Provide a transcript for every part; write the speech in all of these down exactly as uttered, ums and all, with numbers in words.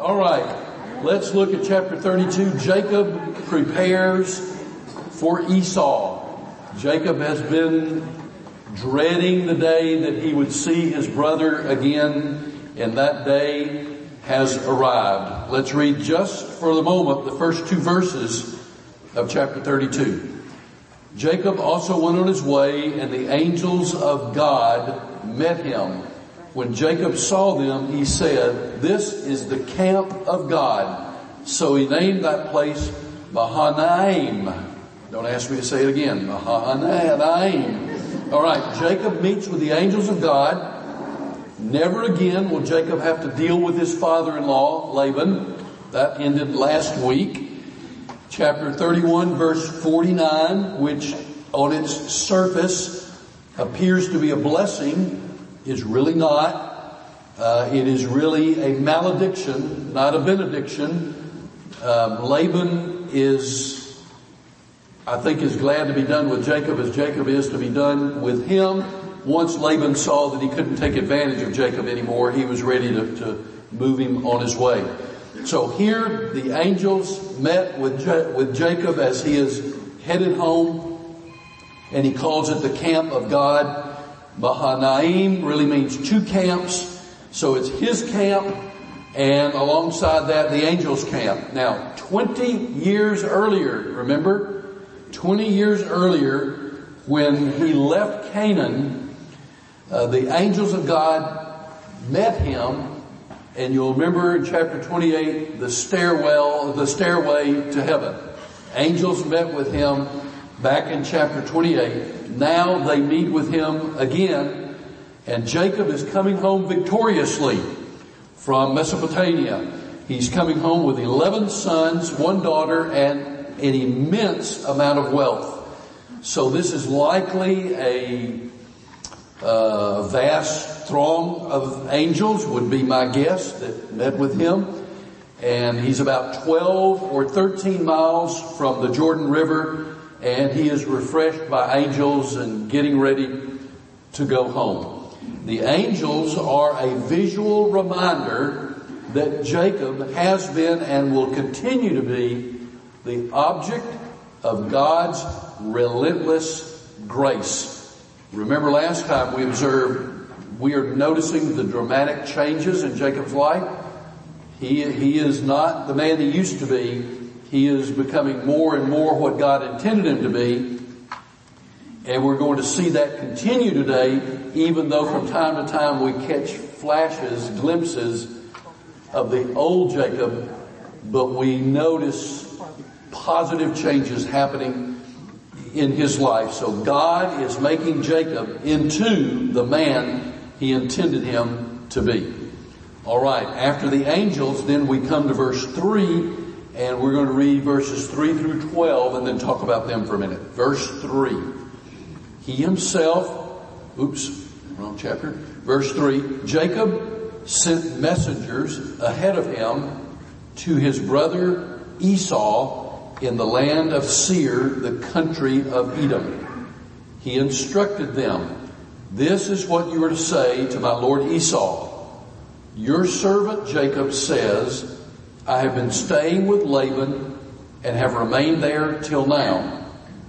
All right, let's look at chapter thirty-two. Jacob prepares for Esau. Jacob has been dreading the day that he would see his brother again, and that day has arrived. Let's read just for the moment the first two verses of chapter thirty-two. Jacob also went on his way, and the angels of God met him. When Jacob saw them, he said, "This is the camp of God." So he named that place Mahanaim. Don't ask me to say it again. Mahanaim. All right. Jacob meets with the angels of God. Never again will Jacob have to deal with his father-in-law, Laban. That ended last week. Chapter thirty-one, verse forty-nine, which on its surface appears to be a blessing, is really not. Uh, it is really a malediction, not a benediction. Um, Laban is, I think, as glad to be done with Jacob as Jacob is to be done with him. Once Laban saw that he couldn't take advantage of Jacob anymore, he was ready to, to move him on his way. So here the angels met with, with Jacob as he is headed home, and he calls it the camp of God. Mahanaim really means two camps, so it's his camp, and alongside that, the angels' camp. Now, twenty years earlier, remember, twenty years earlier, when he left Canaan, uh, the angels of God met him, and you'll remember in chapter twenty-eight, the stairwell, the stairway to heaven. Angels met with him back in chapter twenty-eight. Now they meet with him again, and Jacob is coming home victoriously from Mesopotamia. He's coming home with eleven sons, one daughter, and an immense amount of wealth. So this is likely a uh, vast throng of angels, would be my guess, that met with him. And he's about twelve or thirteen miles from the Jordan River, and he is refreshed by angels and getting ready to go home. The angels are a visual reminder that Jacob has been and will continue to be the object of God's relentless grace. Remember last time we observed we are noticing the dramatic changes in Jacob's life. He, he is not the man he used to be. He is becoming more and more what God intended him to be. And we're going to see that continue today, even though from time to time we catch flashes, glimpses of the old Jacob. But we notice positive changes happening in his life. So God is making Jacob into the man he intended him to be. All right. After the angels, then we come to verse three. And we're going to read verses three through twelve and then talk about them for a minute. Verse three. He himself, oops, wrong chapter. Verse three. Jacob sent messengers ahead of him to his brother Esau in the land of Seir, the country of Edom. He instructed them, "This is what you are to say to my lord Esau. Your servant Jacob says, I have been staying with Laban and have remained there till now.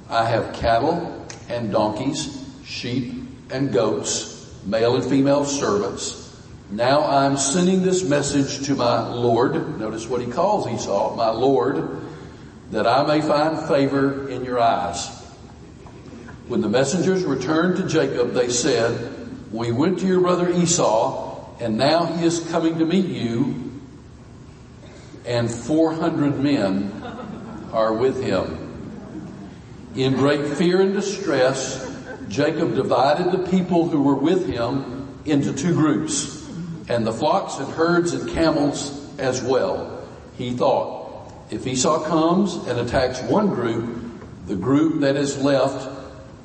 I have cattle and donkeys, sheep and goats, male and female servants. Now I'm sending this message to my lord," notice what he calls Esau, "my lord, that I may find favor in your eyes." When the messengers returned to Jacob, they said, "We went to your brother Esau, and now he is coming to meet you, and four hundred men are with him." In great fear and distress, Jacob divided the people who were with him into two groups, and the flocks and herds and camels as well. He thought, if Esau comes and attacks one group, the group that is left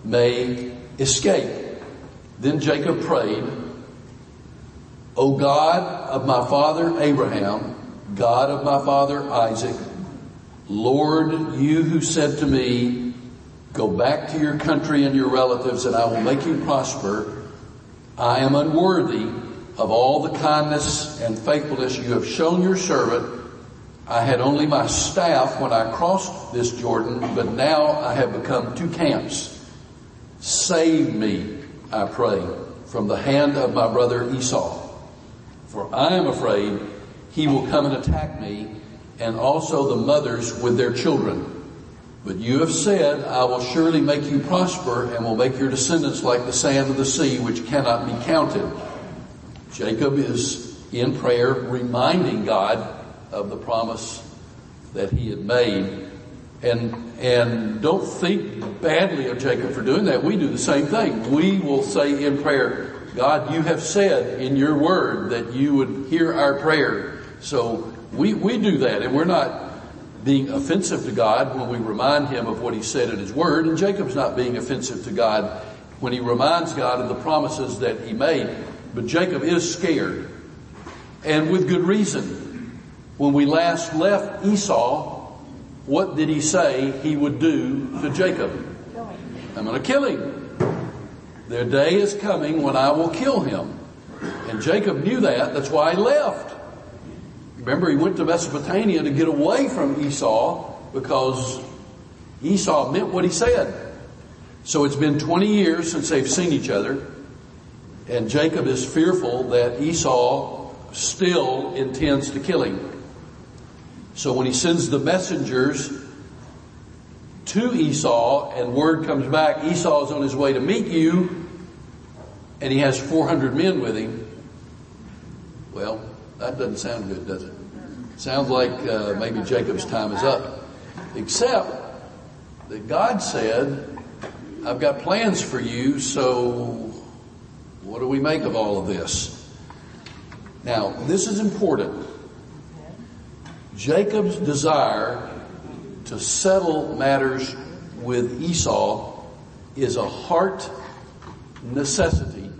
may escape. Then Jacob prayed, "O God of my father Abraham, God of my father Isaac, Lord, you who said to me, 'Go back to your country and your relatives, and I will make you prosper,' I am unworthy. of all the kindness and faithfulness you have shown your servant. I had only my staff when I crossed this Jordan, but now I have become two camps. Save me, I pray, from the hand of my brother Esau, for I am afraid he will come and attack me, and also the mothers with their children. But you have said, I will surely make you prosper and will make your descendants like the sand of the sea, which cannot be counted. Jacob is in prayer reminding God of the promise that he had made. And, and don't think badly of Jacob for doing that. We do the same thing. We will say in prayer, God, you have said in your word that you would hear our prayer. So we, we do that, and we're not being offensive to God when we remind him of what he said in his word. And Jacob's not being offensive to God when he reminds God of the promises that he made. But Jacob is scared, and with good reason. When we last left Esau, what did he say he would do to Jacob? I'm going to kill him. Their day is coming when I will kill him. And Jacob knew that. That's why he left. Remember, he went to Mesopotamia to get away from Esau because Esau meant what he said. So it's been twenty years since they've seen each other. And Jacob is fearful that Esau still intends to kill him. So when he sends the messengers to Esau and word comes back, Esau is on his way to meet you, and he has four hundred men with him. Well, that doesn't sound good, does it? Sounds like uh, maybe Jacob's time is up. Except that God said, I've got plans for you, so what do we make of all of this? Now, this is important. Jacob's desire to settle matters with Esau is a heart necessity,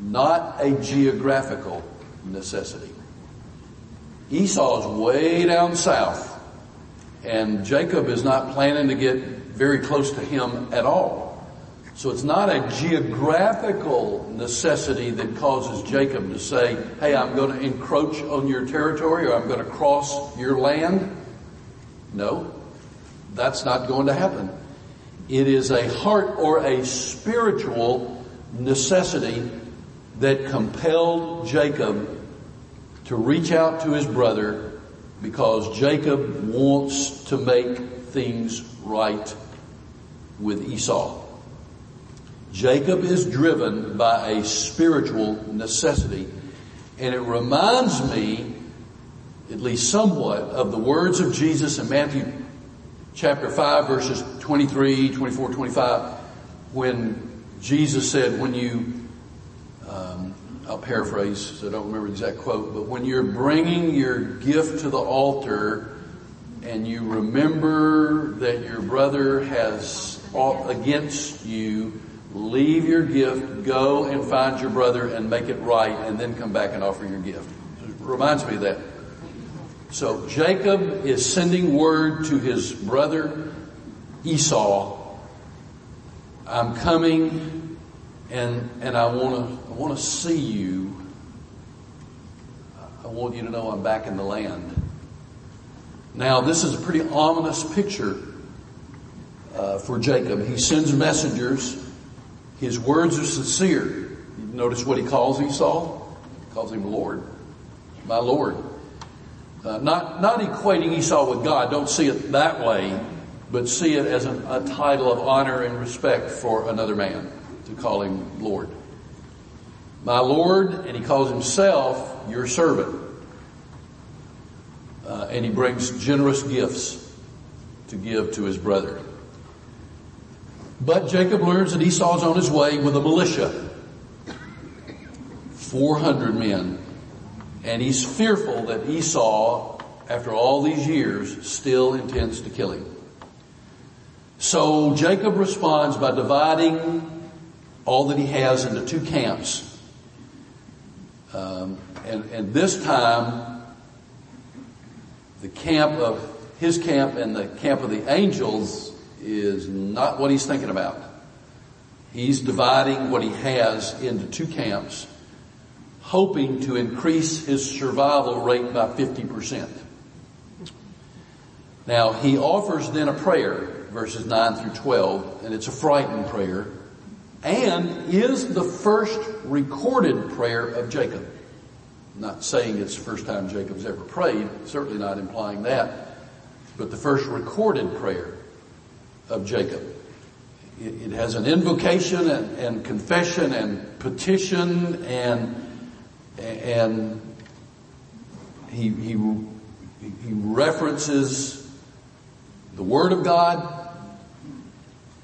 not a geographical necessity. Esau's way down south, and Jacob is not planning to get very close to him at all. So it's not a geographical necessity that causes Jacob to say, hey, I'm going to encroach on your territory, or I'm going to cross your land. No, that's not going to happen. It is a heart or a spiritual necessity that compelled Jacob to reach out to his brother, because Jacob wants to make things right with Esau. Jacob is driven by a spiritual necessity. And it reminds me, at least somewhat, of the words of Jesus in Matthew chapter five, verses twenty-three, twenty-four, twenty-five, when Jesus said, when you, um, I'll paraphrase, so I don't remember the exact quote, but when you're bringing your gift to the altar and you remember that your brother has fought against you, leave your gift, go and find your brother and make it right, and then come back and offer your gift. It reminds me of that. So Jacob is sending word to his brother Esau, I'm coming, and and I want to I want to see you. I want you to know I'm back in the land. Now, this is a pretty ominous picture uh, for Jacob. He sends messengers. His words are sincere. You notice what he calls Esau? He calls him Lord. My Lord. Uh, not, not equating Esau with God. Don't see it that way, but see it as an, a title of honor and respect for another man to call him Lord. My Lord, and he calls himself your servant. Uh, and he brings generous gifts to give to his brother. But Jacob learns that Esau's on his way with a militia, four hundred men. And he's fearful that Esau, after all these years, still intends to kill him. So Jacob responds by dividing all that he has into two camps. Um, and, and this time, the camp of his camp and the camp of the angels is not what he's thinking about. He's dividing what he has into two camps. hoping to increase his survival rate by fifty percent. Now, he offers then a prayer, verses nine through twelve, and it's a frightened prayer, and is the first recorded prayer of Jacob. I'm not saying it's the first time Jacob's ever prayed, certainly not implying that, but the first recorded prayer of Jacob. It, it has an invocation and, and confession and petition, and and he, he he references the Word of God,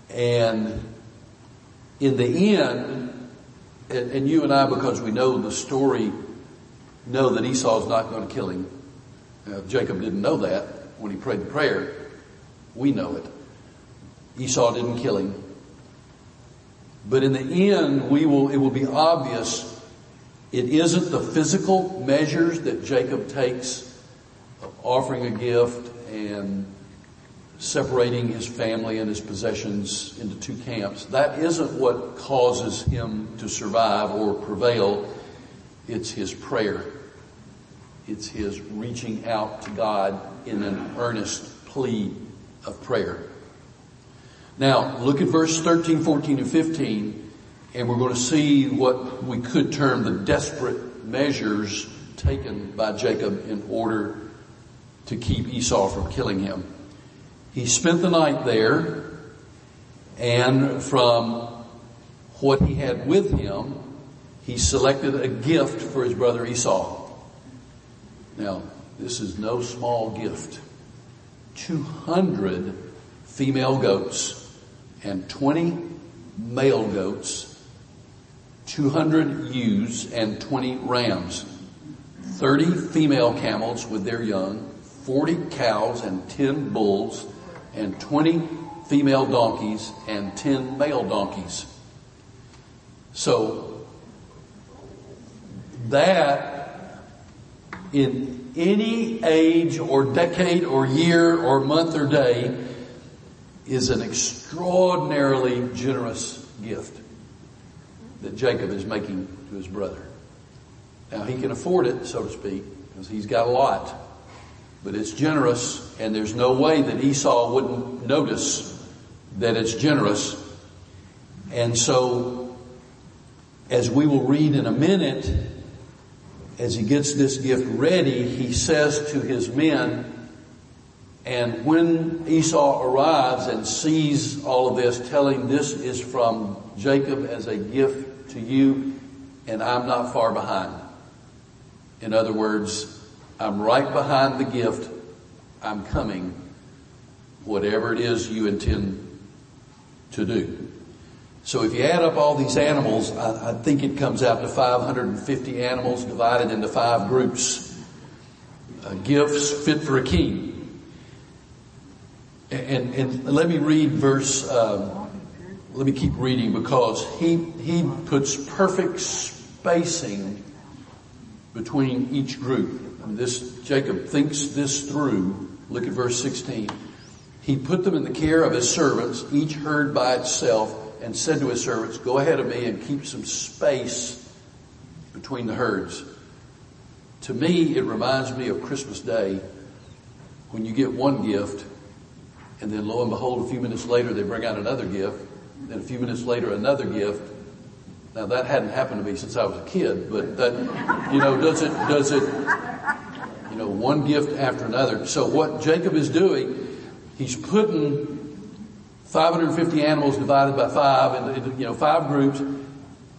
and in the end, and, and you and I, because we know the story, know that Esau's not going to kill him. Now, Jacob didn't know that when he prayed the prayer. We know it. Esau didn't kill him. But in the end, we will, it will be obvious it isn't the physical measures that Jacob takes of offering a gift and separating his family and his possessions into two camps. That isn't what causes him to survive or prevail. It's his prayer. It's his reaching out to God in an earnest plea of prayer. Now, look at verse thirteen, fourteen, and fifteen, and we're going to see what we could term the desperate measures taken by Jacob in order to keep Esau from killing him. He spent the night there, and from what he had with him, he selected a gift for his brother Esau. Now, this is no small gift. two hundred female goats and twenty male goats, two hundred ewes and twenty rams, thirty female camels with their young, forty cows and ten bulls, and twenty female donkeys and ten male donkeys. So that in any age or decade or year or month or day is an extraordinarily generous gift that Jacob is making to his brother. Now, he can afford it, so to speak, because he's got a lot, but it's generous, and there's no way that Esau wouldn't notice that it's generous. And so, as we will read in a minute, as he gets this gift ready, he says to his men, and when Esau arrives and sees all of this, tell him this is from Jacob as a gift to you, and I'm not far behind. In other words, I'm right behind the gift. I'm coming. Whatever it is you intend to do. So if you add up all these animals, I, I think it comes out to five hundred fifty animals divided into five groups. Uh, gifts fit for a king. And, and let me read verse, uh, let me keep reading, because he, he puts perfect spacing between each group. And this, Jacob thinks this through. Look at verse sixteen. He put them in the care of his servants, each herd by itself, and said to his servants, go ahead of me and keep some space between the herds. To me, it reminds me of Christmas Day, when you get one gift, and then lo and behold, a few minutes later, they bring out another gift. Then a few minutes later, another gift. Now, that hadn't happened to me since I was a kid, but that, you know, does it, does it, you know, one gift after another. So what Jacob is doing, he's putting five hundred fifty animals divided by five, and, you know, five groups.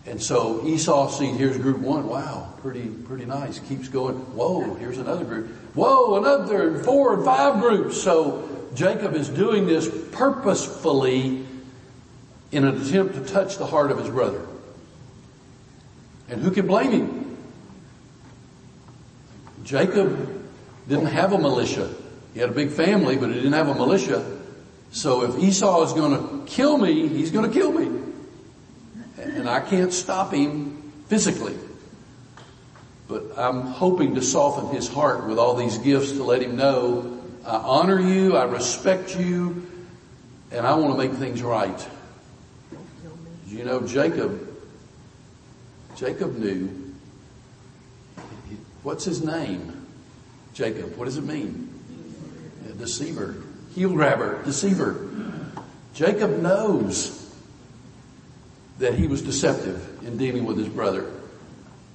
And so Esau sees, here's group one. Wow, pretty, pretty nice. Keeps going. Whoa, here's another group. Whoa, another, four and five groups. So Jacob is doing this purposefully in an attempt to touch the heart of his brother. And who can blame him? Jacob didn't have a militia. He had a big family, but he didn't have a militia. So if Esau is going to kill me, he's going to kill me. And I can't stop him physically. But I'm hoping to soften his heart with all these gifts to let him know, I honor you, I respect you, and I want to make things right. You know, Jacob, Jacob knew What's his name? Jacob. What does it mean? A deceiver. Heel grabber. Deceiver. Jacob knows that he was deceptive in dealing with his brother.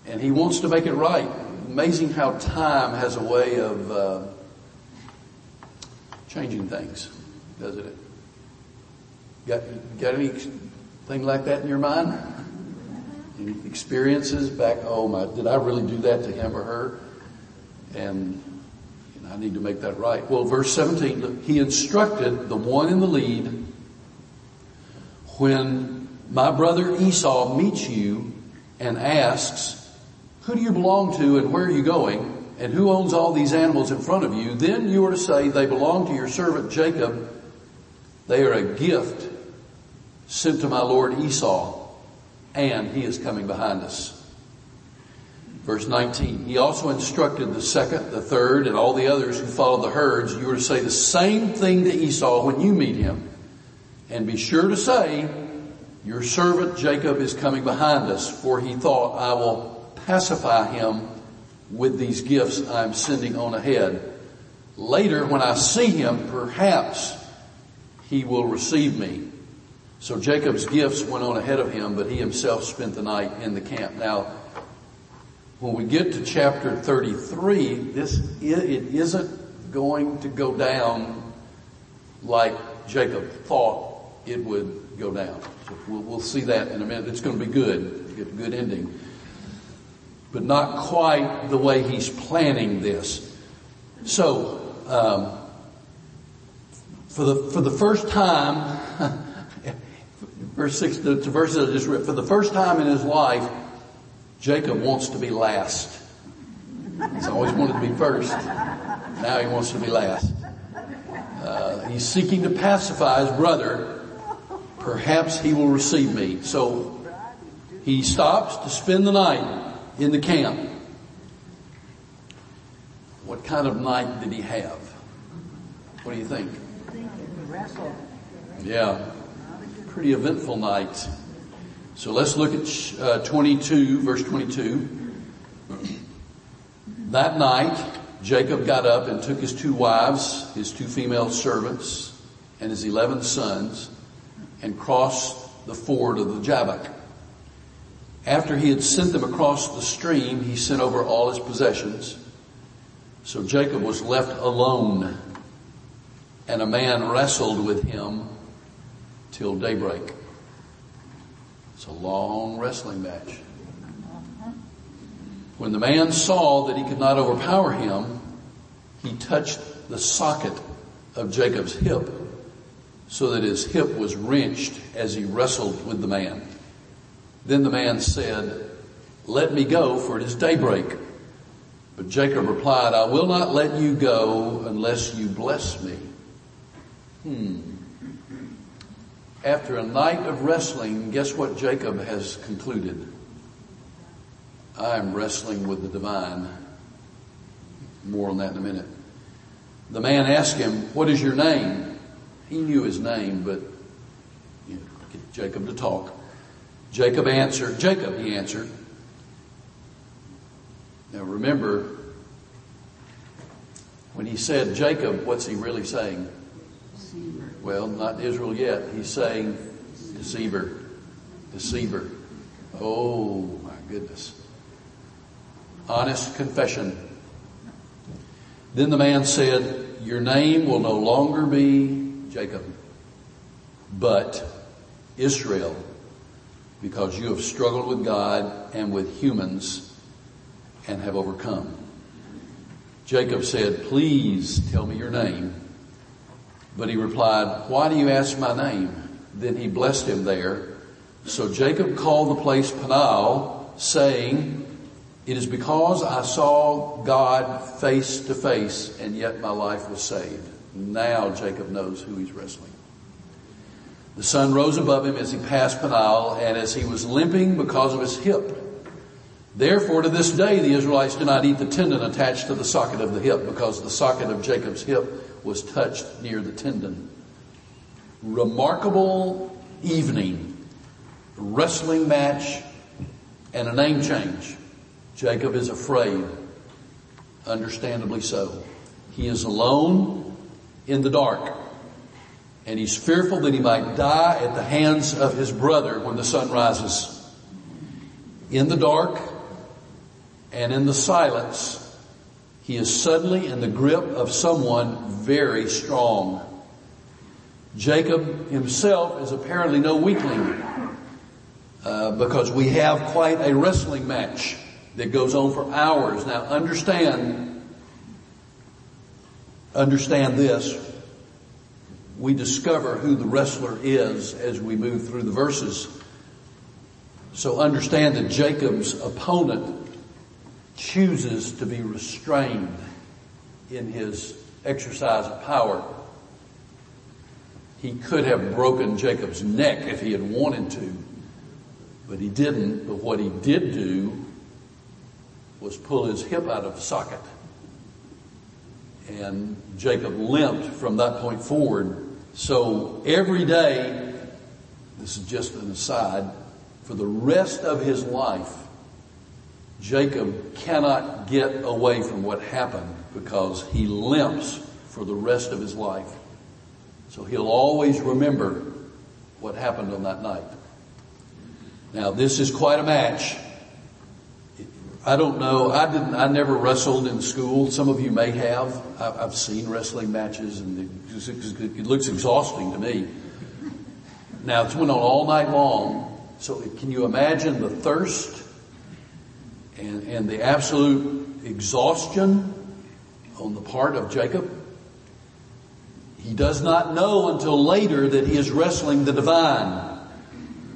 And he wants to make it right. Amazing how time has a way of uh, changing things, doesn't it? Got, got anything like that in your mind? Any experiences back, oh my, did I really do that to him or her? And you know, I need to make that right. Well, verse seventeen, he instructed the one in the lead, when my brother Esau meets you and asks, who do you belong to and where are you going? And who owns all these animals in front of you? Then you are to say, they belong to your servant Jacob. They are a gift sent to my lord Esau, and he is coming behind us. Verse nineteen, he also instructed the second, the third, and all the others who followed the herds. You are to say the same thing to Esau when you meet him. And be sure to say, your servant Jacob is coming behind us, for he thought, I will pacify him with these gifts I'm sending on ahead. Later, when I see him, perhaps he will receive me. So Jacob's gifts went on ahead of him, but he himself spent the night in the camp. Now, when we get to chapter thirty-three, this, it isn't going to go down like Jacob thought it would go down. So we'll, we'll see that in a minute. It's going to be good. Get a good ending. But not quite the way he's planning this. So, um, for the for the first time, verse six, the, the verses I just read. For the first time in his life, Jacob wants to be last. He's always wanted to be first. Now he wants to be last. Uh, he's seeking to pacify his brother. Perhaps he will receive me. So he stops to spend the night in the camp. What kind of night did he have? What do you think? Yeah, pretty eventful night. So let's look at uh, twenty-two, verse twenty-two. That night, Jacob got up and took his two wives, his two female servants, and his eleven sons, and crossed the ford of the Jabbok. After he had sent them across the stream, he sent over all his possessions. So Jacob was left alone, and a man wrestled with him till daybreak. It's a long wrestling match. When the man saw that he could not overpower him, he touched the socket of Jacob's hip, so that his hip was wrenched as he wrestled with the man. Then the man said, let me go, for it is daybreak. But Jacob replied, I will not let you go unless you bless me. Hmm. After a night of wrestling, guess what Jacob has concluded? I am wrestling with the divine. More on that in a minute. The man asked him, what is your name? He knew his name, but you know, get Jacob to talk. Jacob answered, Jacob, he answered. Now remember, when he said Jacob, what's he really saying? Deceiver. Well, not Israel yet. He's saying deceiver, deceiver. Oh my goodness. Honest confession. Then the man said, your name will no longer be Jacob, but Israel, because you have struggled with God and with humans and have overcome. Jacob said, please tell me your name. But he replied, why do you ask my name? Then he blessed him there. So Jacob called the place Peniel, saying, it is because I saw God face to face, and yet my life was saved. Now Jacob knows who he's wrestling. The sun rose above him as he passed Peniel, and as he was limping because of his hip. Therefore, to this day, the Israelites do not eat the tendon attached to the socket of the hip, because the socket of Jacob's hip was touched near the tendon. Remarkable evening, wrestling match, and a name change. Jacob is afraid. understandably so. He is alone in the dark, and he's fearful that he might die at the hands of his brother when the sun rises. In the dark and in the silence, he is suddenly in the grip of someone very strong. Jacob himself is apparently no weakling, uh, because we have quite a wrestling match that goes on for hours. Now understand, understand this. We discover who the wrestler is as we move through the verses. So understand that Jacob's opponent chooses to be restrained in his exercise of power. He could have broken Jacob's neck if he had wanted to, but he didn't. But what he did do was pull his hip out of the socket. And Jacob limped from that point forward. So every day, this is just an aside, for the rest of his life, Jacob cannot get away from what happened because he limps for the rest of his life. So he'll always remember what happened on that night. Now, this is quite a match. I don't know. I didn't. I never wrestled in school. Some of you may have. I've seen wrestling matches, and it looks exhausting to me. Now, it's went on all night long. So can you imagine the thirst and, and the absolute exhaustion on the part of Jacob? He does not know until later that he is wrestling the divine.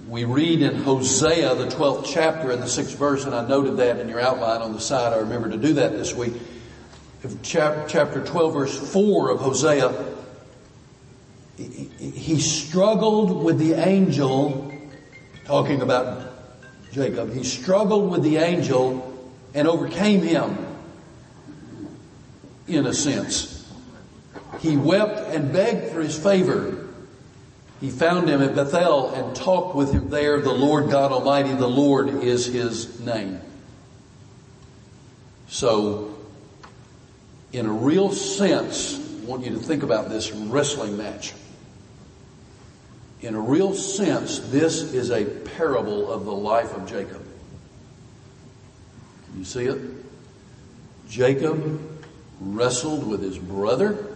We read in Hosea, the twelfth chapter and the sixth verse, and I noted that in your outline on the side. I remember to do that this week. Chapter twelve, verse four of Hosea, he struggled with the angel, talking about Jacob. He struggled with the angel and overcame him, in a sense. He wept and begged for his favor. He found him at Bethel and talked with him there. The Lord God Almighty, the Lord is his name. So, in a real sense, I want you to think about this wrestling match. In a real sense, this is a parable of the life of Jacob. Can you see it? Jacob wrestled with his brother.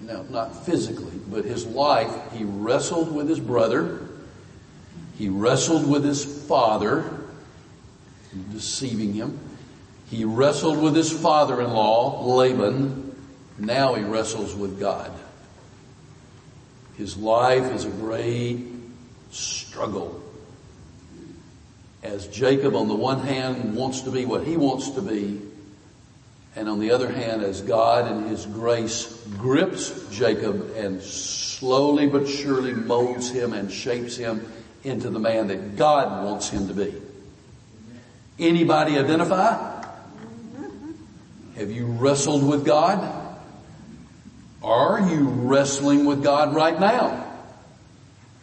Now, not physically, but his life, he wrestled with his brother. He wrestled with his father, deceiving him. He wrestled with his father-in-law, Laban. Now he wrestles with God. His life is a great struggle. As Jacob, on the one hand, wants to be what he wants to be, and on the other hand, as God in his grace grips Jacob and slowly but surely molds him and shapes him into the man that God wants him to be. Anybody identify? Have you wrestled with God? Are you wrestling with God right now?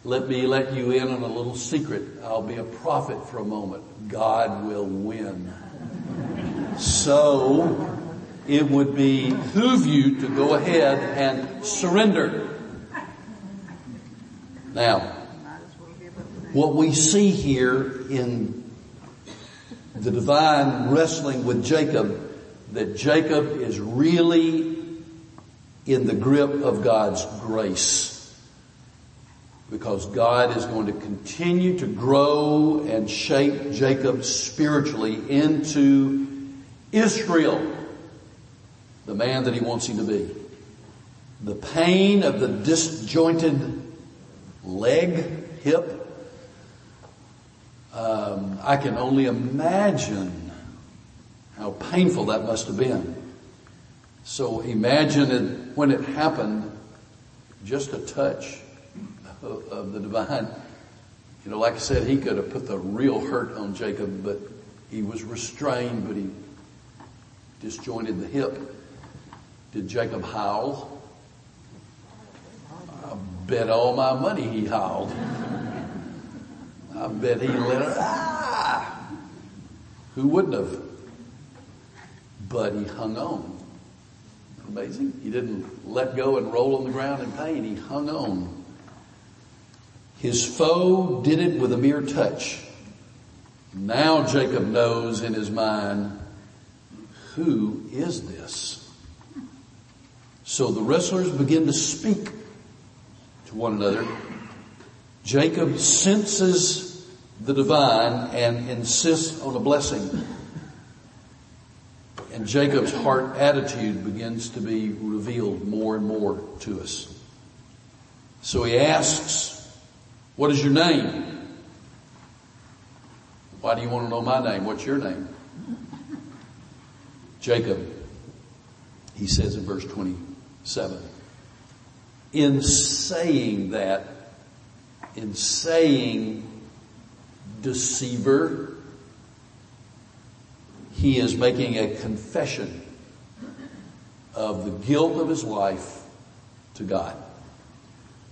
Let me let you in on a little secret. I'll be a prophet for a moment. God will win. So it would behoove you to go ahead and surrender. Now, what we see here in the divine wrestling with Jacob, that Jacob is really in the grip of God's grace. Because God is going to continue to grow and shape Jacob spiritually into Israel, the man that he wants him to be. The pain of the disjointed leg, hip. Um, I can only imagine how painful that must have been. So imagine it, when it happened, just a touch of, of the divine. You know, like I said, he could have put the real hurt on Jacob, but he was restrained, but he disjointed the hip. Did Jacob howl? I bet all my money he howled. I bet he let her, ah! Who wouldn't have? But he hung on. Amazing. He didn't let go and roll on the ground in pain. He hung on. His foe did it with a mere touch. Now Jacob knows in his mind, who is this? So the wrestlers begin to speak to one another. Jacob senses the divine and insists on a blessing. And Jacob's heart attitude begins to be revealed more and more to us. So he asks, what is your name? Why do you want to know my name? What's your name? Jacob, he says in verse twenty-seven, in saying that, in saying deceiver, he is making a confession of the guilt of his life to God.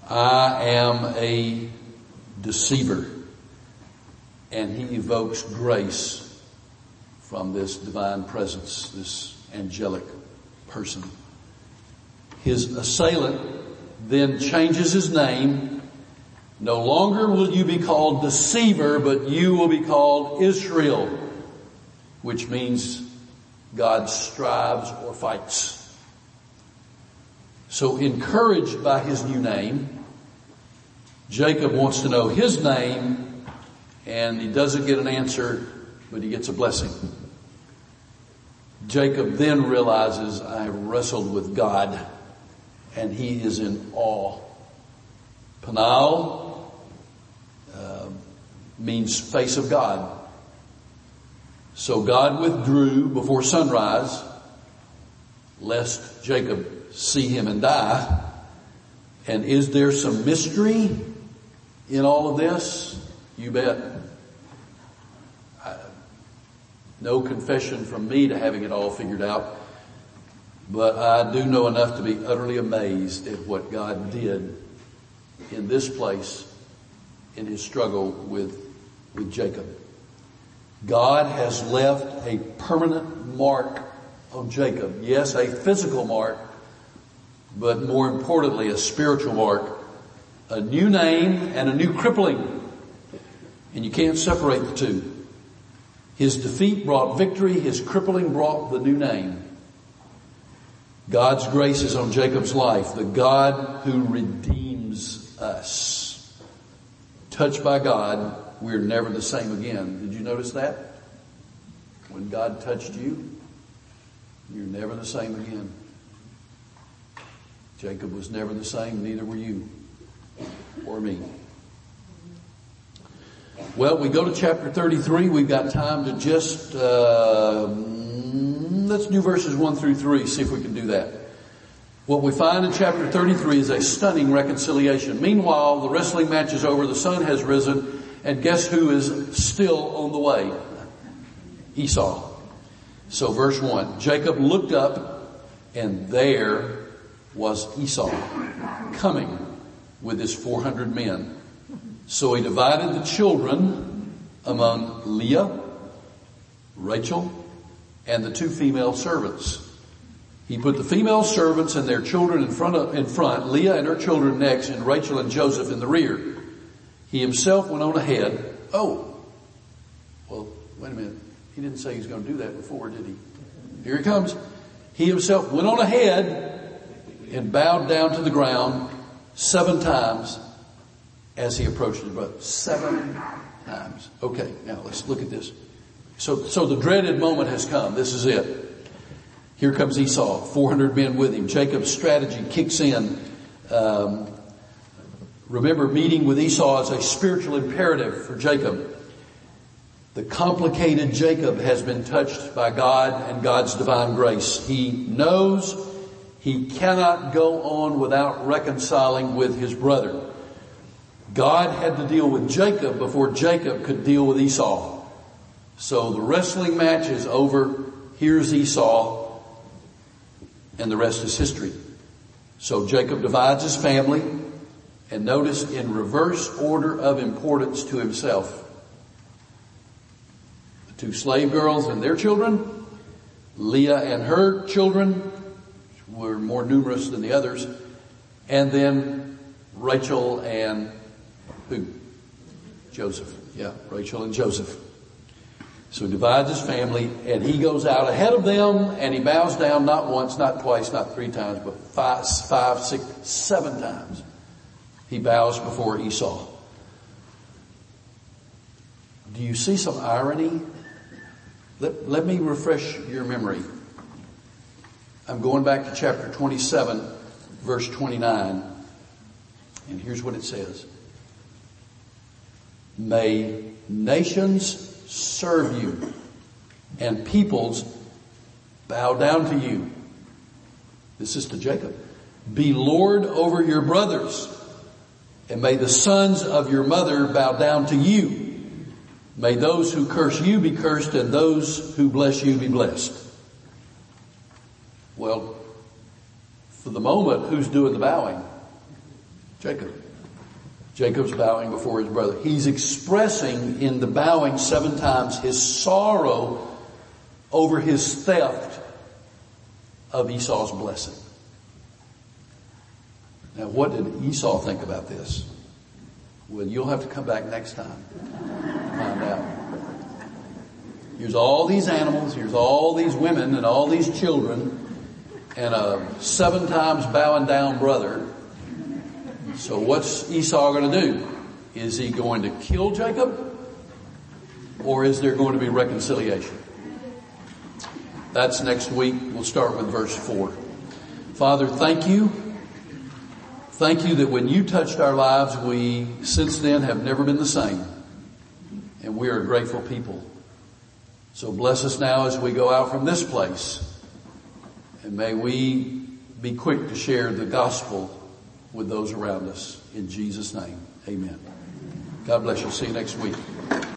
I am a deceiver. And he evokes grace from this divine presence, this angelic person. His assailant then changes his name. No longer will you be called deceiver, but you will be called Israel, which means God strives or fights. So encouraged by his new name, Jacob wants to know his name, and he doesn't get an answer, but he gets a blessing. Jacob then realizes, I wrestled with God, and he is in awe. Peniel uh, means face of God. So God withdrew before sunrise, lest Jacob see him and die. And is there some mystery in all of this? You bet. I, no confession from me to having it all figured out. But I do know enough to be utterly amazed at what God did in this place in his struggle with, with Jacob. God has left a permanent mark on Jacob. Yes, a physical mark, but more importantly, a spiritual mark, a new name and a new crippling. And you can't separate the two. His defeat brought victory. His crippling brought the new name. God's grace is on Jacob's life. The God who redeems us. Touched by God, we're never the same again. Did you notice that? When God touched you, you're never the same again. Jacob was never the same, neither were you or me. Well, we go to chapter thirty-three. We've got time to just, uh, let's do verses one through three, see if we can do that. What we find in chapter thirty-three is a stunning reconciliation. Meanwhile, the wrestling match is over. The sun has risen. And guess who is still on the way? Esau. So verse one, Jacob looked up, and there was Esau coming with his four hundred men. So he divided the children among Leah, Rachel, and the two female servants. He put the female servants and their children in front, of, in front, Leah and her children next, and Rachel and Joseph in the rear. He himself went on ahead. Oh, well, wait a minute. He didn't say he was going to do that before, did he? Here he comes. He himself went on ahead and bowed down to the ground seven times as he approached his brother. Seven times. Okay, now let's look at this. So, so the dreaded moment has come. This is it. Here comes Esau, four hundred men with him. Jacob's strategy kicks in. Um, Remember, meeting with Esau is a spiritual imperative for Jacob. The complicated Jacob has been touched by God and God's divine grace. He knows he cannot go on without reconciling with his brother. God had to deal with Jacob before Jacob could deal with Esau. So the wrestling match is over. Here's Esau, and the rest is history. So Jacob divides his family. And notice, in reverse order of importance to himself. The two slave girls and their children, Leah and her children were more numerous than the others, and then Rachel and who? Joseph. Yeah, Rachel and Joseph. So he divides his family, and he goes out ahead of them, and he bows down not once, not twice, not three times, but five, five, six, seven times. He bows before Esau. Do you see some irony? Let, let me refresh your memory. I'm going back to chapter twenty-seven, verse twenty-nine. And here's what it says. May nations serve you, and peoples bow down to you. This is to Jacob. Be Lord over your brothers, and may the sons of your mother bow down to you. May those who curse you be cursed, and those who bless you be blessed. Well, for the moment, who's doing the bowing? Jacob. Jacob's bowing before his brother. He's expressing in the bowing seven times his sorrow over his theft of Esau's blessing. Now, what did Esau think about this? Well, you'll have to come back next time to find out. Here's all these animals, here's all these women and all these children, and a seven times bowing down brother. So what's Esau going to do? Is he going to kill Jacob? Or is there going to be reconciliation? That's next week. We'll start with verse four. Father, thank you. Thank you that when you touched our lives, we since then have never been the same. And we are a grateful people. So bless us now as we go out from this place. And may we be quick to share the gospel with those around us. In Jesus' name, amen. God bless you. See you next week.